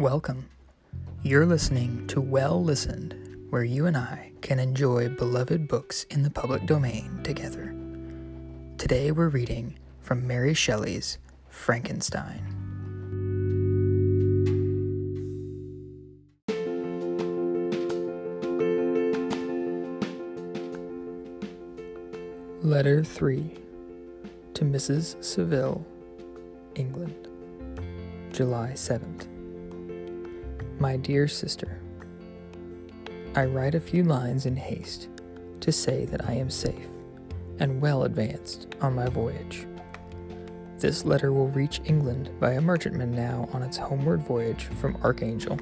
Welcome. You're listening to Well Listened, where you and I can enjoy beloved books in the public domain together. Today we're reading from Mary Shelley's Frankenstein. Letter 3 to Mrs. Saville, England, July 7th. My dear sister, I write a few lines in haste to say that I am safe and well advanced on my voyage. This letter will reach England by a merchantman now on its homeward voyage from Archangel.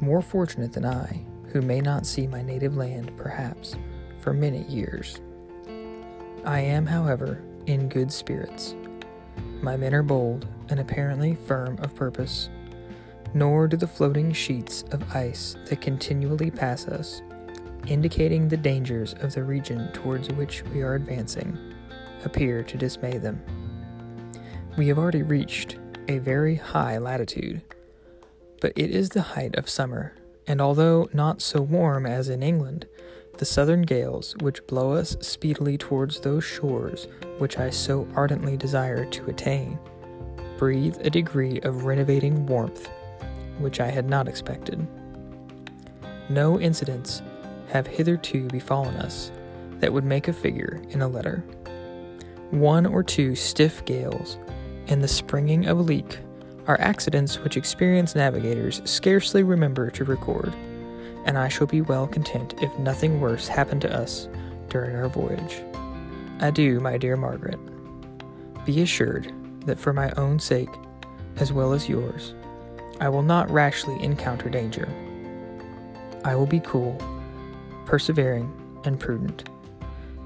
More fortunate than I, who may not see my native land, perhaps, for many years. I am, however, in good spirits. My men are bold and apparently firm of purpose. Nor do the floating sheets of ice that continually pass us, indicating the dangers of the region towards which we are advancing, appear to dismay them. We have already reached a very high latitude, but it is the height of summer, and although not so warm as in England, the southern gales which blow us speedily towards those shores which I so ardently desire to attain, breathe a degree of renovating warmth which I had not expected. No incidents have hitherto befallen us that would make a figure in a letter. One or two stiff gales and the springing of a leak are accidents which experienced navigators scarcely remember to record, and I shall be well content if nothing worse happened to us during our voyage. Adieu, my dear Margaret. Be assured that for my own sake, as well as yours, I will not rashly encounter danger. I will be cool, persevering, and prudent,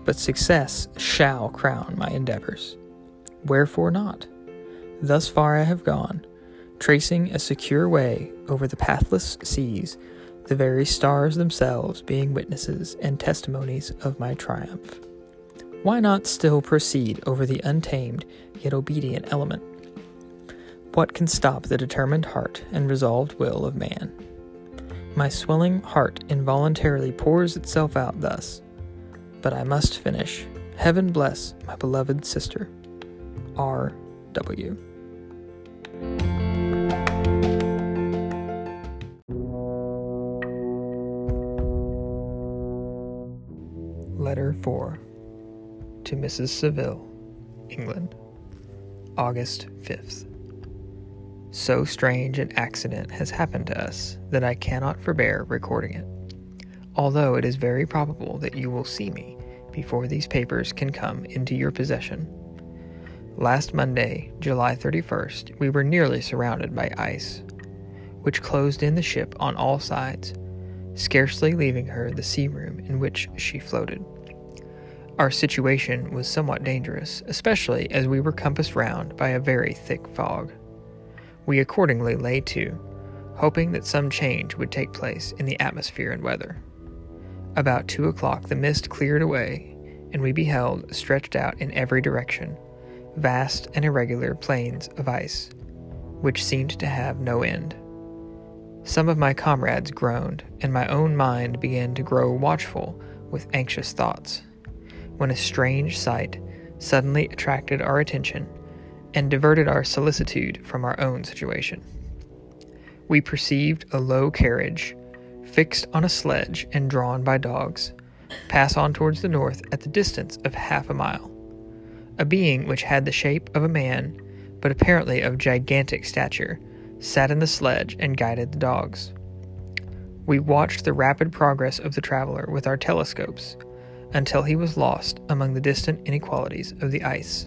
but success shall crown my endeavors. Wherefore not? Thus far I have gone, tracing a secure way over the pathless seas, the very stars themselves being witnesses and testimonies of my triumph. Why not still proceed over the untamed yet obedient element? What can stop the determined heart and resolved will of man? My swelling heart involuntarily pours itself out thus. But I must finish. Heaven bless my beloved sister. R. W. Letter 4 to Mrs. Saville, England, August 5th. So strange an accident has happened to us that I cannot forbear recording it, although it is very probable that you will see me before these papers can come into your possession. Last Monday, July 31st, we were nearly surrounded by ice, which closed in the ship on all sides, scarcely leaving her the sea room in which she floated. Our situation was somewhat dangerous, especially as we were compassed round by a very thick fog. We accordingly lay to, hoping that some change would take place in the atmosphere and weather. About 2 o'clock the mist cleared away, and we beheld, stretched out in every direction, vast and irregular plains of ice, which seemed to have no end. Some of my comrades groaned, and my own mind began to grow watchful with anxious thoughts, when a strange sight suddenly attracted our attention and diverted our solicitude from our own situation. We perceived a low carriage, fixed on a sledge and drawn by dogs, pass on towards the north at the distance of half a mile. A being which had the shape of a man, but apparently of gigantic stature, sat in the sledge and guided the dogs. We watched the rapid progress of the traveler with our telescopes, until he was lost among the distant inequalities of the ice.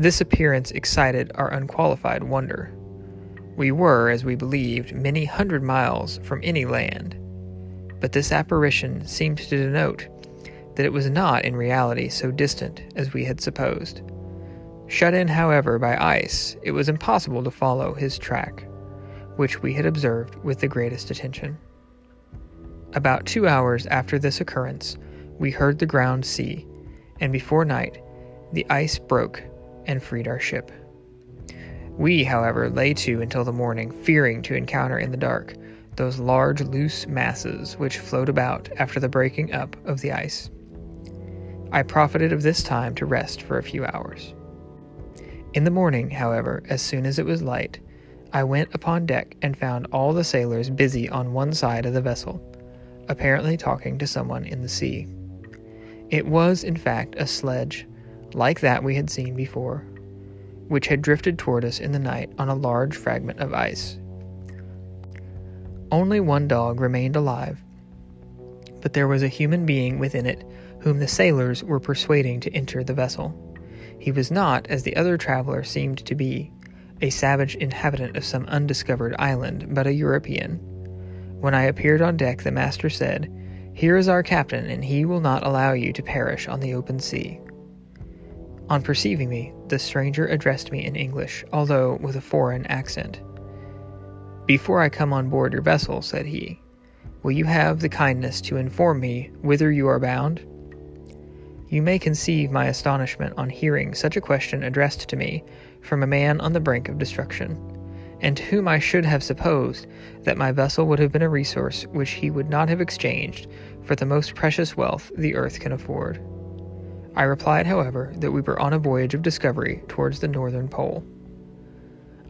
This appearance excited our unqualified wonder. We were, as we believed, many hundred miles from any land, but this apparition seemed to denote that it was not in reality so distant as we had supposed. Shut in, however, by ice, it was impossible to follow his track, which we had observed with the greatest attention. About 2 hours after this occurrence, we heard the ground sea, and before night, the ice broke and freed our ship. We, however, lay to until the morning, fearing to encounter in the dark those large loose masses which float about after the breaking up of the ice. I profited of this time to rest for a few hours. In the morning, however, as soon as it was light, I went upon deck and found all the sailors busy on one side of the vessel, apparently talking to someone in the sea. It was, in fact, a sledge, like that we had seen before, which had drifted toward us in the night on a large fragment of ice. Only one dog remained alive, but there was a human being within it whom the sailors were persuading to enter the vessel. He was not, as the other traveler seemed to be, a savage inhabitant of some undiscovered island, but a European. When I appeared on deck, the master said, "Here is our captain, and he will not allow you to perish on the open sea." On perceiving me, the stranger addressed me in English, although with a foreign accent. "Before I come on board your vessel," said he, "will you have the kindness to inform me whither you are bound?" You may conceive my astonishment on hearing such a question addressed to me from a man on the brink of destruction, and to whom I should have supposed that my vessel would have been a resource which he would not have exchanged for the most precious wealth the earth can afford. I replied, however, that we were on a voyage of discovery towards the northern pole.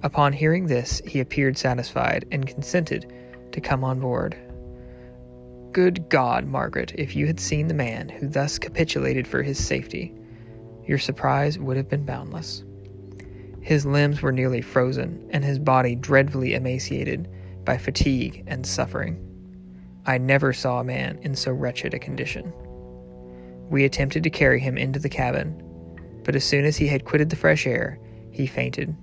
Upon hearing this, he appeared satisfied and consented to come on board. Good God, Margaret, if you had seen the man who thus capitulated for his safety, your surprise would have been boundless. His limbs were nearly frozen, and his body dreadfully emaciated by fatigue and suffering. I never saw a man in so wretched a condition. We attempted to carry him into the cabin, but as soon as he had quitted the fresh air, he fainted.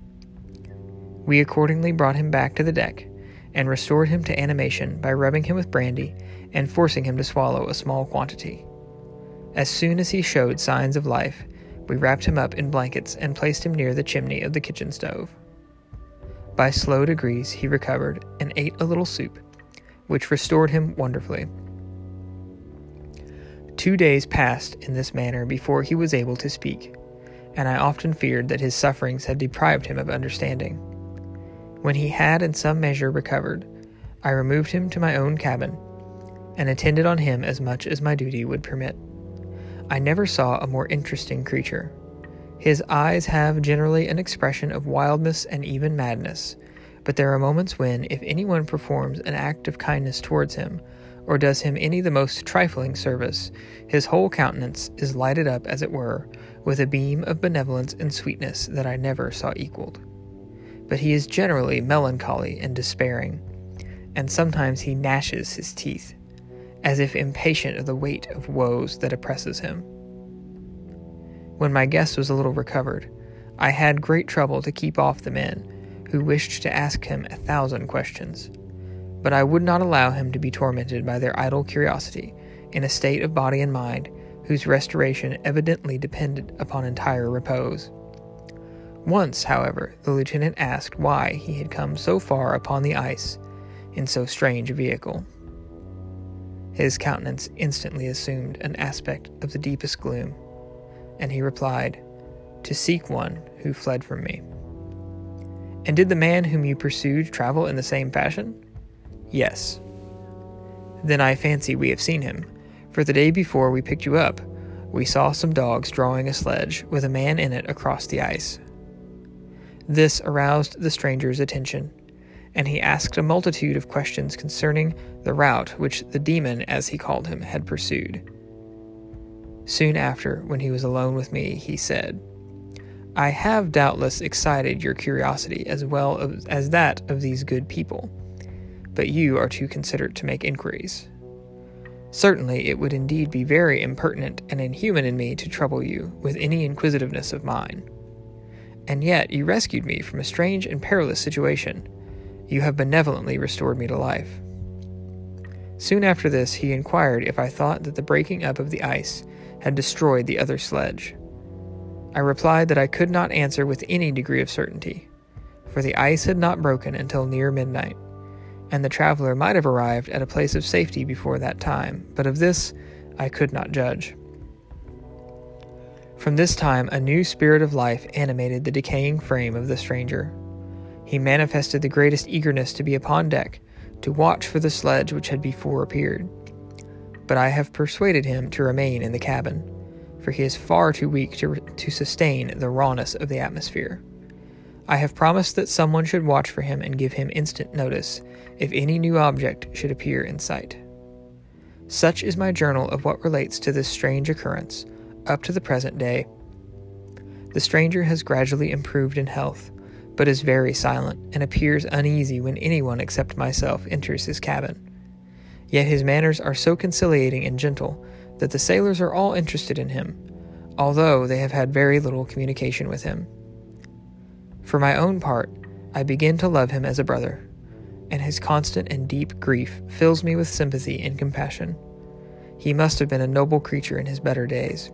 We accordingly brought him back to the deck, and restored him to animation by rubbing him with brandy and forcing him to swallow a small quantity. As soon as he showed signs of life, we wrapped him up in blankets and placed him near the chimney of the kitchen stove. By slow degrees he recovered and ate a little soup, which restored him wonderfully. 2 days passed in this manner before he was able to speak, and I often feared that his sufferings had deprived him of understanding. When he had in some measure recovered, I removed him to my own cabin, and attended on him as much as my duty would permit. I never saw a more interesting creature. His eyes have generally an expression of wildness and even madness, but there are moments when, if anyone performs an act of kindness towards him, or does him any the most trifling service, his whole countenance is lighted up, as it were, with a beam of benevolence and sweetness that I never saw equalled. But he is generally melancholy and despairing, and sometimes he gnashes his teeth, as if impatient of the weight of woes that oppresses him. When my guest was a little recovered, I had great trouble to keep off the men who wished to ask him 1,000 questions, but I would not allow him to be tormented by their idle curiosity in a state of body and mind whose restoration evidently depended upon entire repose. Once, however, the lieutenant asked why he had come so far upon the ice in so strange a vehicle. His countenance instantly assumed an aspect of the deepest gloom, and he replied, "To seek one who fled from me." "And did the man whom you pursued travel in the same fashion?" "Yes." "Then I fancy we have seen him, for the day before we picked you up, we saw some dogs drawing a sledge with a man in it across the ice." This aroused the stranger's attention, and he asked a multitude of questions concerning the route which the demon, as he called him, had pursued. Soon after, when he was alone with me, he said, "I have doubtless excited your curiosity as well as that of these good people, but you are too considerate to make inquiries. Certainly it would indeed be very impertinent and inhuman in me to trouble you with any inquisitiveness of mine. And yet you rescued me from a strange and perilous situation. You have benevolently restored me to life." Soon after this, he inquired if I thought that the breaking up of the ice had destroyed the other sledge. I replied that I could not answer with any degree of certainty, for the ice had not broken until near midnight, and the traveler might have arrived at a place of safety before that time, but of this I could not judge. From this time, a new spirit of life animated the decaying frame of the stranger. He manifested the greatest eagerness to be upon deck, to watch for the sledge which had before appeared. But I have persuaded him to remain in the cabin, for he is far too weak to sustain the rawness of the atmosphere. I have promised that someone should watch for him and give him instant notice, if any new object should appear in sight. Such is my journal of what relates to this strange occurrence, up to the present day. The stranger has gradually improved in health, but is very silent, and appears uneasy when anyone except myself enters his cabin. Yet his manners are so conciliating and gentle, that the sailors are all interested in him, although they have had very little communication with him. For my own part, I begin to love him as a brother, and his constant and deep grief fills me with sympathy and compassion. He must have been a noble creature in his better days,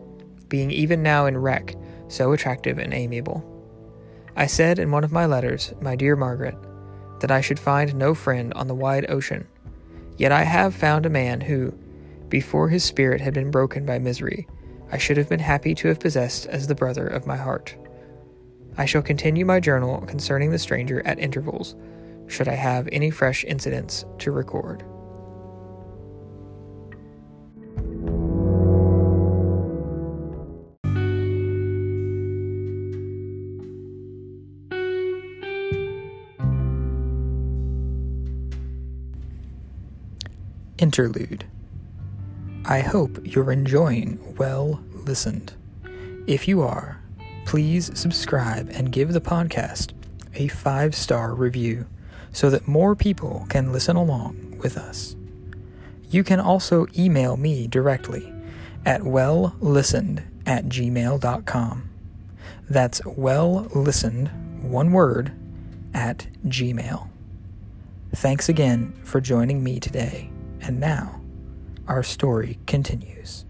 being even now in wreck so attractive and amiable. I said in one of my letters, my dear Margaret, that I should find no friend on the wide ocean, yet I have found a man who, before his spirit had been broken by misery, I should have been happy to have possessed as the brother of my heart. I shall continue my journal concerning the stranger at intervals, should I have any fresh incidents to record. Interlude. I hope you're enjoying Well Listened. If you are, please subscribe and give the podcast a 5-star review so that more people can listen along with us. You can also email me directly at wellistened@gmail.com. That's wellistened, one word, at gmail. Thanks again for joining me today. And now, our story continues.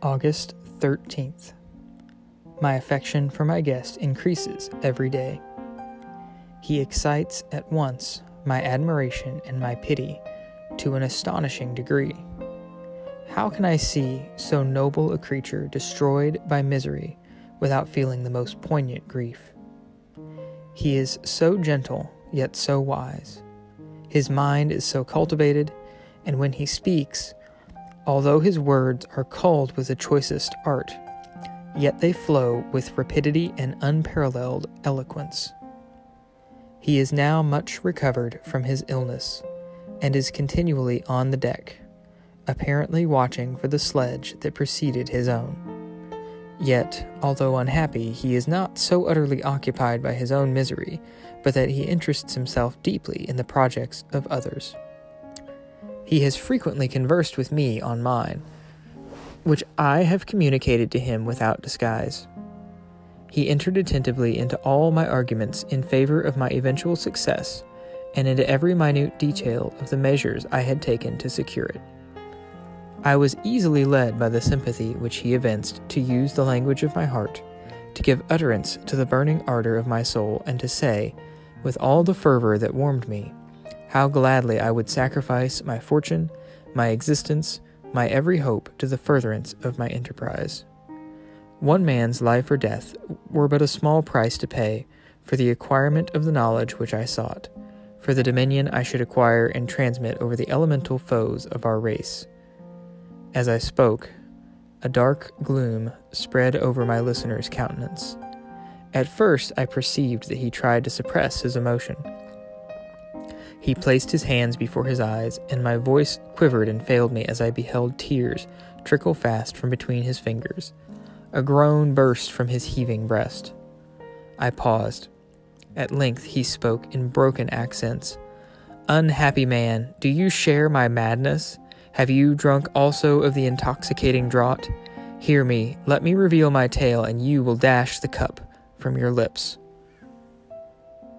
August 13th. My affection for my guest increases every day. He excites at once my admiration and my pity to an astonishing degree. How can I see so noble a creature destroyed by misery without feeling the most poignant grief? He is so gentle, yet so wise. His mind is so cultivated, and when he speaks, although his words are culled with the choicest art, yet they flow with rapidity and unparalleled eloquence. He is now much recovered from his illness, and is continually on the deck, apparently watching for the sledge that preceded his own. Yet, although unhappy, he is not so utterly occupied by his own misery, but that he interests himself deeply in the projects of others. He has frequently conversed with me on mine, which I have communicated to him without disguise. He entered attentively into all my arguments in favor of my eventual success, and into every minute detail of the measures I had taken to secure it. I was easily led by the sympathy which he evinced to use the language of my heart, to give utterance to the burning ardor of my soul, and to say, with all the fervor that warmed me, how gladly I would sacrifice my fortune, my existence, my every hope to the furtherance of my enterprise. One man's life or death were but a small price to pay for the acquirement of the knowledge which I sought, for the dominion I should acquire and transmit over the elemental foes of our race. As I spoke, a dark gloom spread over my listener's countenance. At first I perceived that he tried to suppress his emotion. He placed his hands before his eyes, and my voice quivered and failed me as I beheld tears trickle fast from between his fingers. A groan burst from his heaving breast. I paused. At length he spoke in broken accents. "Unhappy man, do you share my madness? Have you drunk also of the intoxicating draught? Hear me, let me reveal my tale, and you will dash the cup from your lips."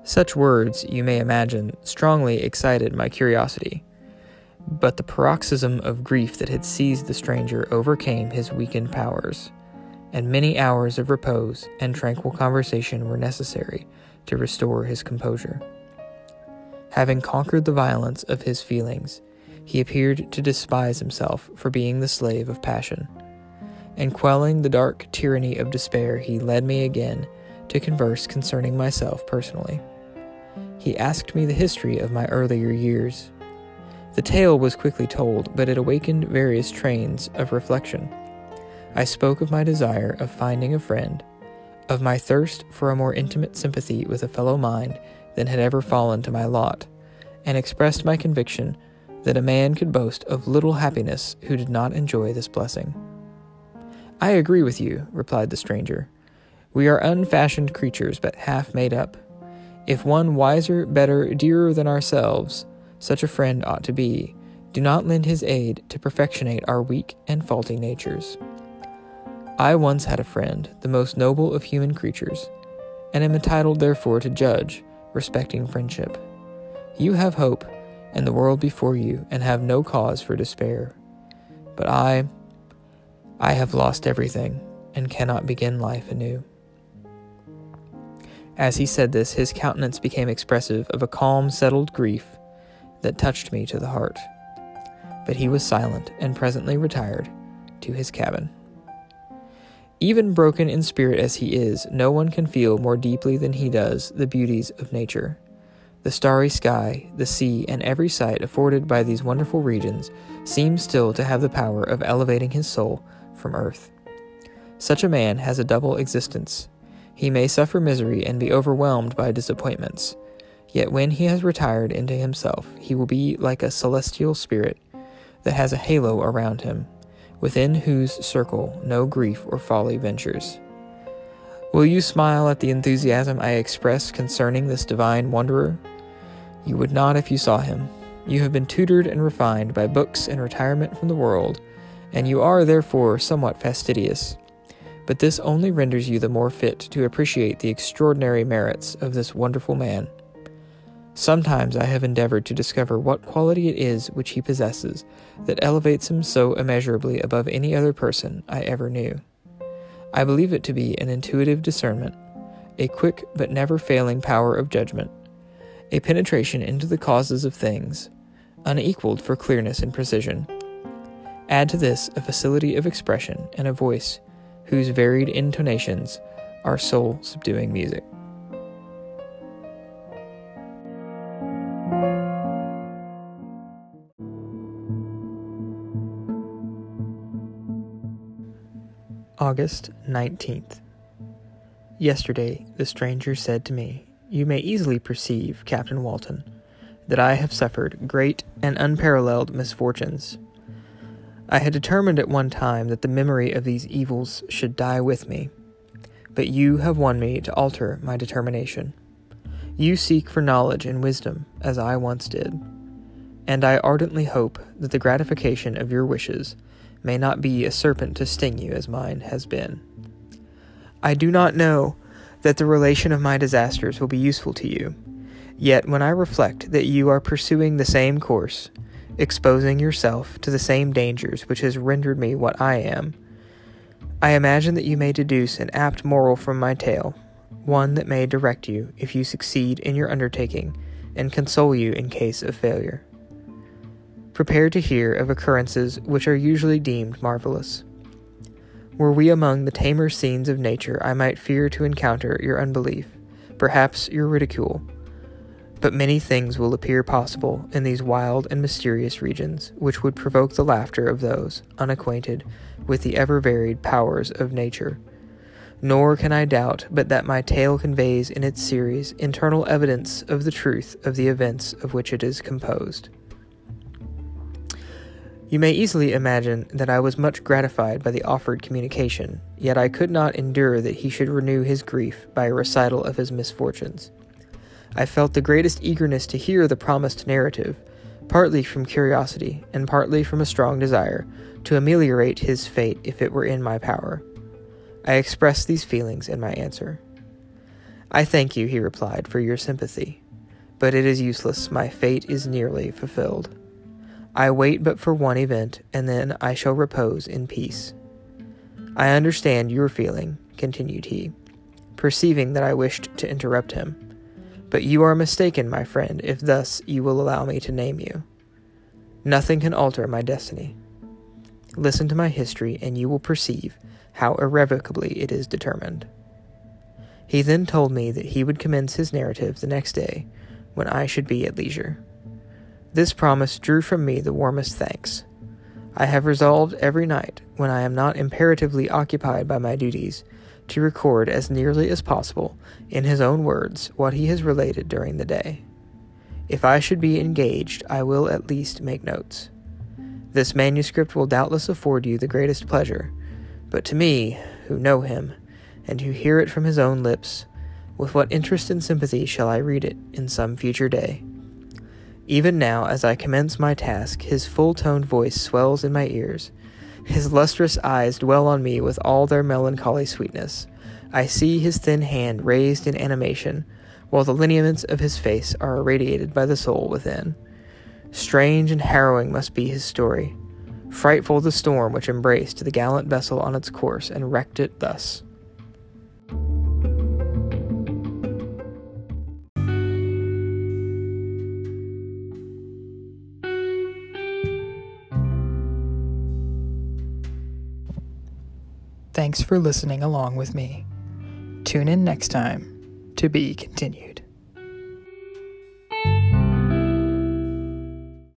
Such words, you may imagine, strongly excited my curiosity, but the paroxysm of grief that had seized the stranger overcame his weakened powers, and many hours of repose and tranquil conversation were necessary to restore his composure. Having conquered the violence of his feelings, he appeared to despise himself for being the slave of passion. And quelling the dark tyranny of despair, he led me again to converse concerning myself personally. He asked me the history of my earlier years. The tale was quickly told, but it awakened various trains of reflection. I spoke of my desire of finding a friend, of my thirst for a more intimate sympathy with a fellow mind than had ever fallen to my lot, and expressed my conviction that a man could boast of little happiness who did not enjoy this blessing. "I agree with you," replied the stranger. "We are unfashioned creatures, but half made up. If one wiser, better, dearer than ourselves, such a friend ought to be. Do not lend his aid to perfectionate our weak and faulty natures. I once had a friend, the most noble of human creatures, and am entitled therefore to judge, respecting friendship. You have hope, and the world before you, and have no cause for despair. But I have lost everything, and cannot begin life anew." As he said this, his countenance became expressive of a calm, settled grief that touched me to the heart. But he was silent, and presently retired to his cabin. Even broken in spirit as he is, no one can feel more deeply than he does the beauties of nature. The starry sky, the sea, and every sight afforded by these wonderful regions seem still to have the power of elevating his soul from earth. Such a man has a double existence. He may suffer misery and be overwhelmed by disappointments, yet when he has retired into himself, he will be like a celestial spirit that has a halo around him, within whose circle no grief or folly ventures. Will you smile at the enthusiasm I express concerning this divine wanderer? You would not if you saw him. You have been tutored and refined by books and retirement from the world, and you are therefore somewhat fastidious. But this only renders you the more fit to appreciate the extraordinary merits of this wonderful man. Sometimes I have endeavored to discover what quality it is which he possesses that elevates him so immeasurably above any other person I ever knew. I believe it to be an intuitive discernment, a quick but never failing power of judgment, a penetration into the causes of things, unequaled for clearness and precision. Add to this a facility of expression and a voice whose varied intonations are soul-subduing music. August 19th. Yesterday the stranger said to me, "You may easily perceive, Captain Walton, that I have suffered great and unparalleled misfortunes. I had determined at one time that the memory of these evils should die with me, but you have won me to alter my determination. You seek for knowledge and wisdom, as I once did, and I ardently hope that the gratification of your wishes may not be a serpent to sting you as mine has been. I do not know that the relation of my disasters will be useful to you, yet when I reflect that you are pursuing the same course, exposing yourself to the same dangers which has rendered me what I am, I imagine that you may deduce an apt moral from my tale, one that may direct you if you succeed in your undertaking and console you in case of failure. Prepare to hear of occurrences which are usually deemed marvelous. Were we among the tamer scenes of nature, I might fear to encounter your unbelief, perhaps your ridicule. But many things will appear possible in these wild and mysterious regions, which would provoke the laughter of those unacquainted with the ever-varied powers of nature. Nor can I doubt but that my tale conveys in its series internal evidence of the truth of the events of which it is composed. You may easily imagine that I was much gratified by the offered communication, yet I could not endure that he should renew his grief by a recital of his misfortunes. I felt the greatest eagerness to hear the promised narrative, partly from curiosity and partly from a strong desire to ameliorate his fate if it were in my power. I expressed these feelings in my answer. "I thank you," he replied, "for your sympathy, but it is useless. My fate is nearly fulfilled. I wait but for one event, and then I shall repose in peace. I understand your feeling," continued he, perceiving that I wished to interrupt him, "but you are mistaken, my friend, if thus you will allow me to name you. Nothing can alter my destiny. Listen to my history, and you will perceive how irrevocably it is determined." He then told me that he would commence his narrative the next day, when I should be at leisure. This promise drew from me the warmest thanks. I have resolved every night, when I am not imperatively occupied by my duties, to record as nearly as possible, in his own words, what he has related during the day. If I should be engaged, I will at least make notes. This manuscript will doubtless afford you the greatest pleasure, but to me, who know him, and who hear it from his own lips, with what interest and sympathy shall I read it in some future day? Even now, as I commence my task, his full-toned voice swells in my ears. His lustrous eyes dwell on me with all their melancholy sweetness. I see his thin hand raised in animation, while the lineaments of his face are irradiated by the soul within. Strange and harrowing must be his story. Frightful the storm which embraced the gallant vessel on its course and wrecked it thus. Thanks for listening along with me. Tune in next time to be continued.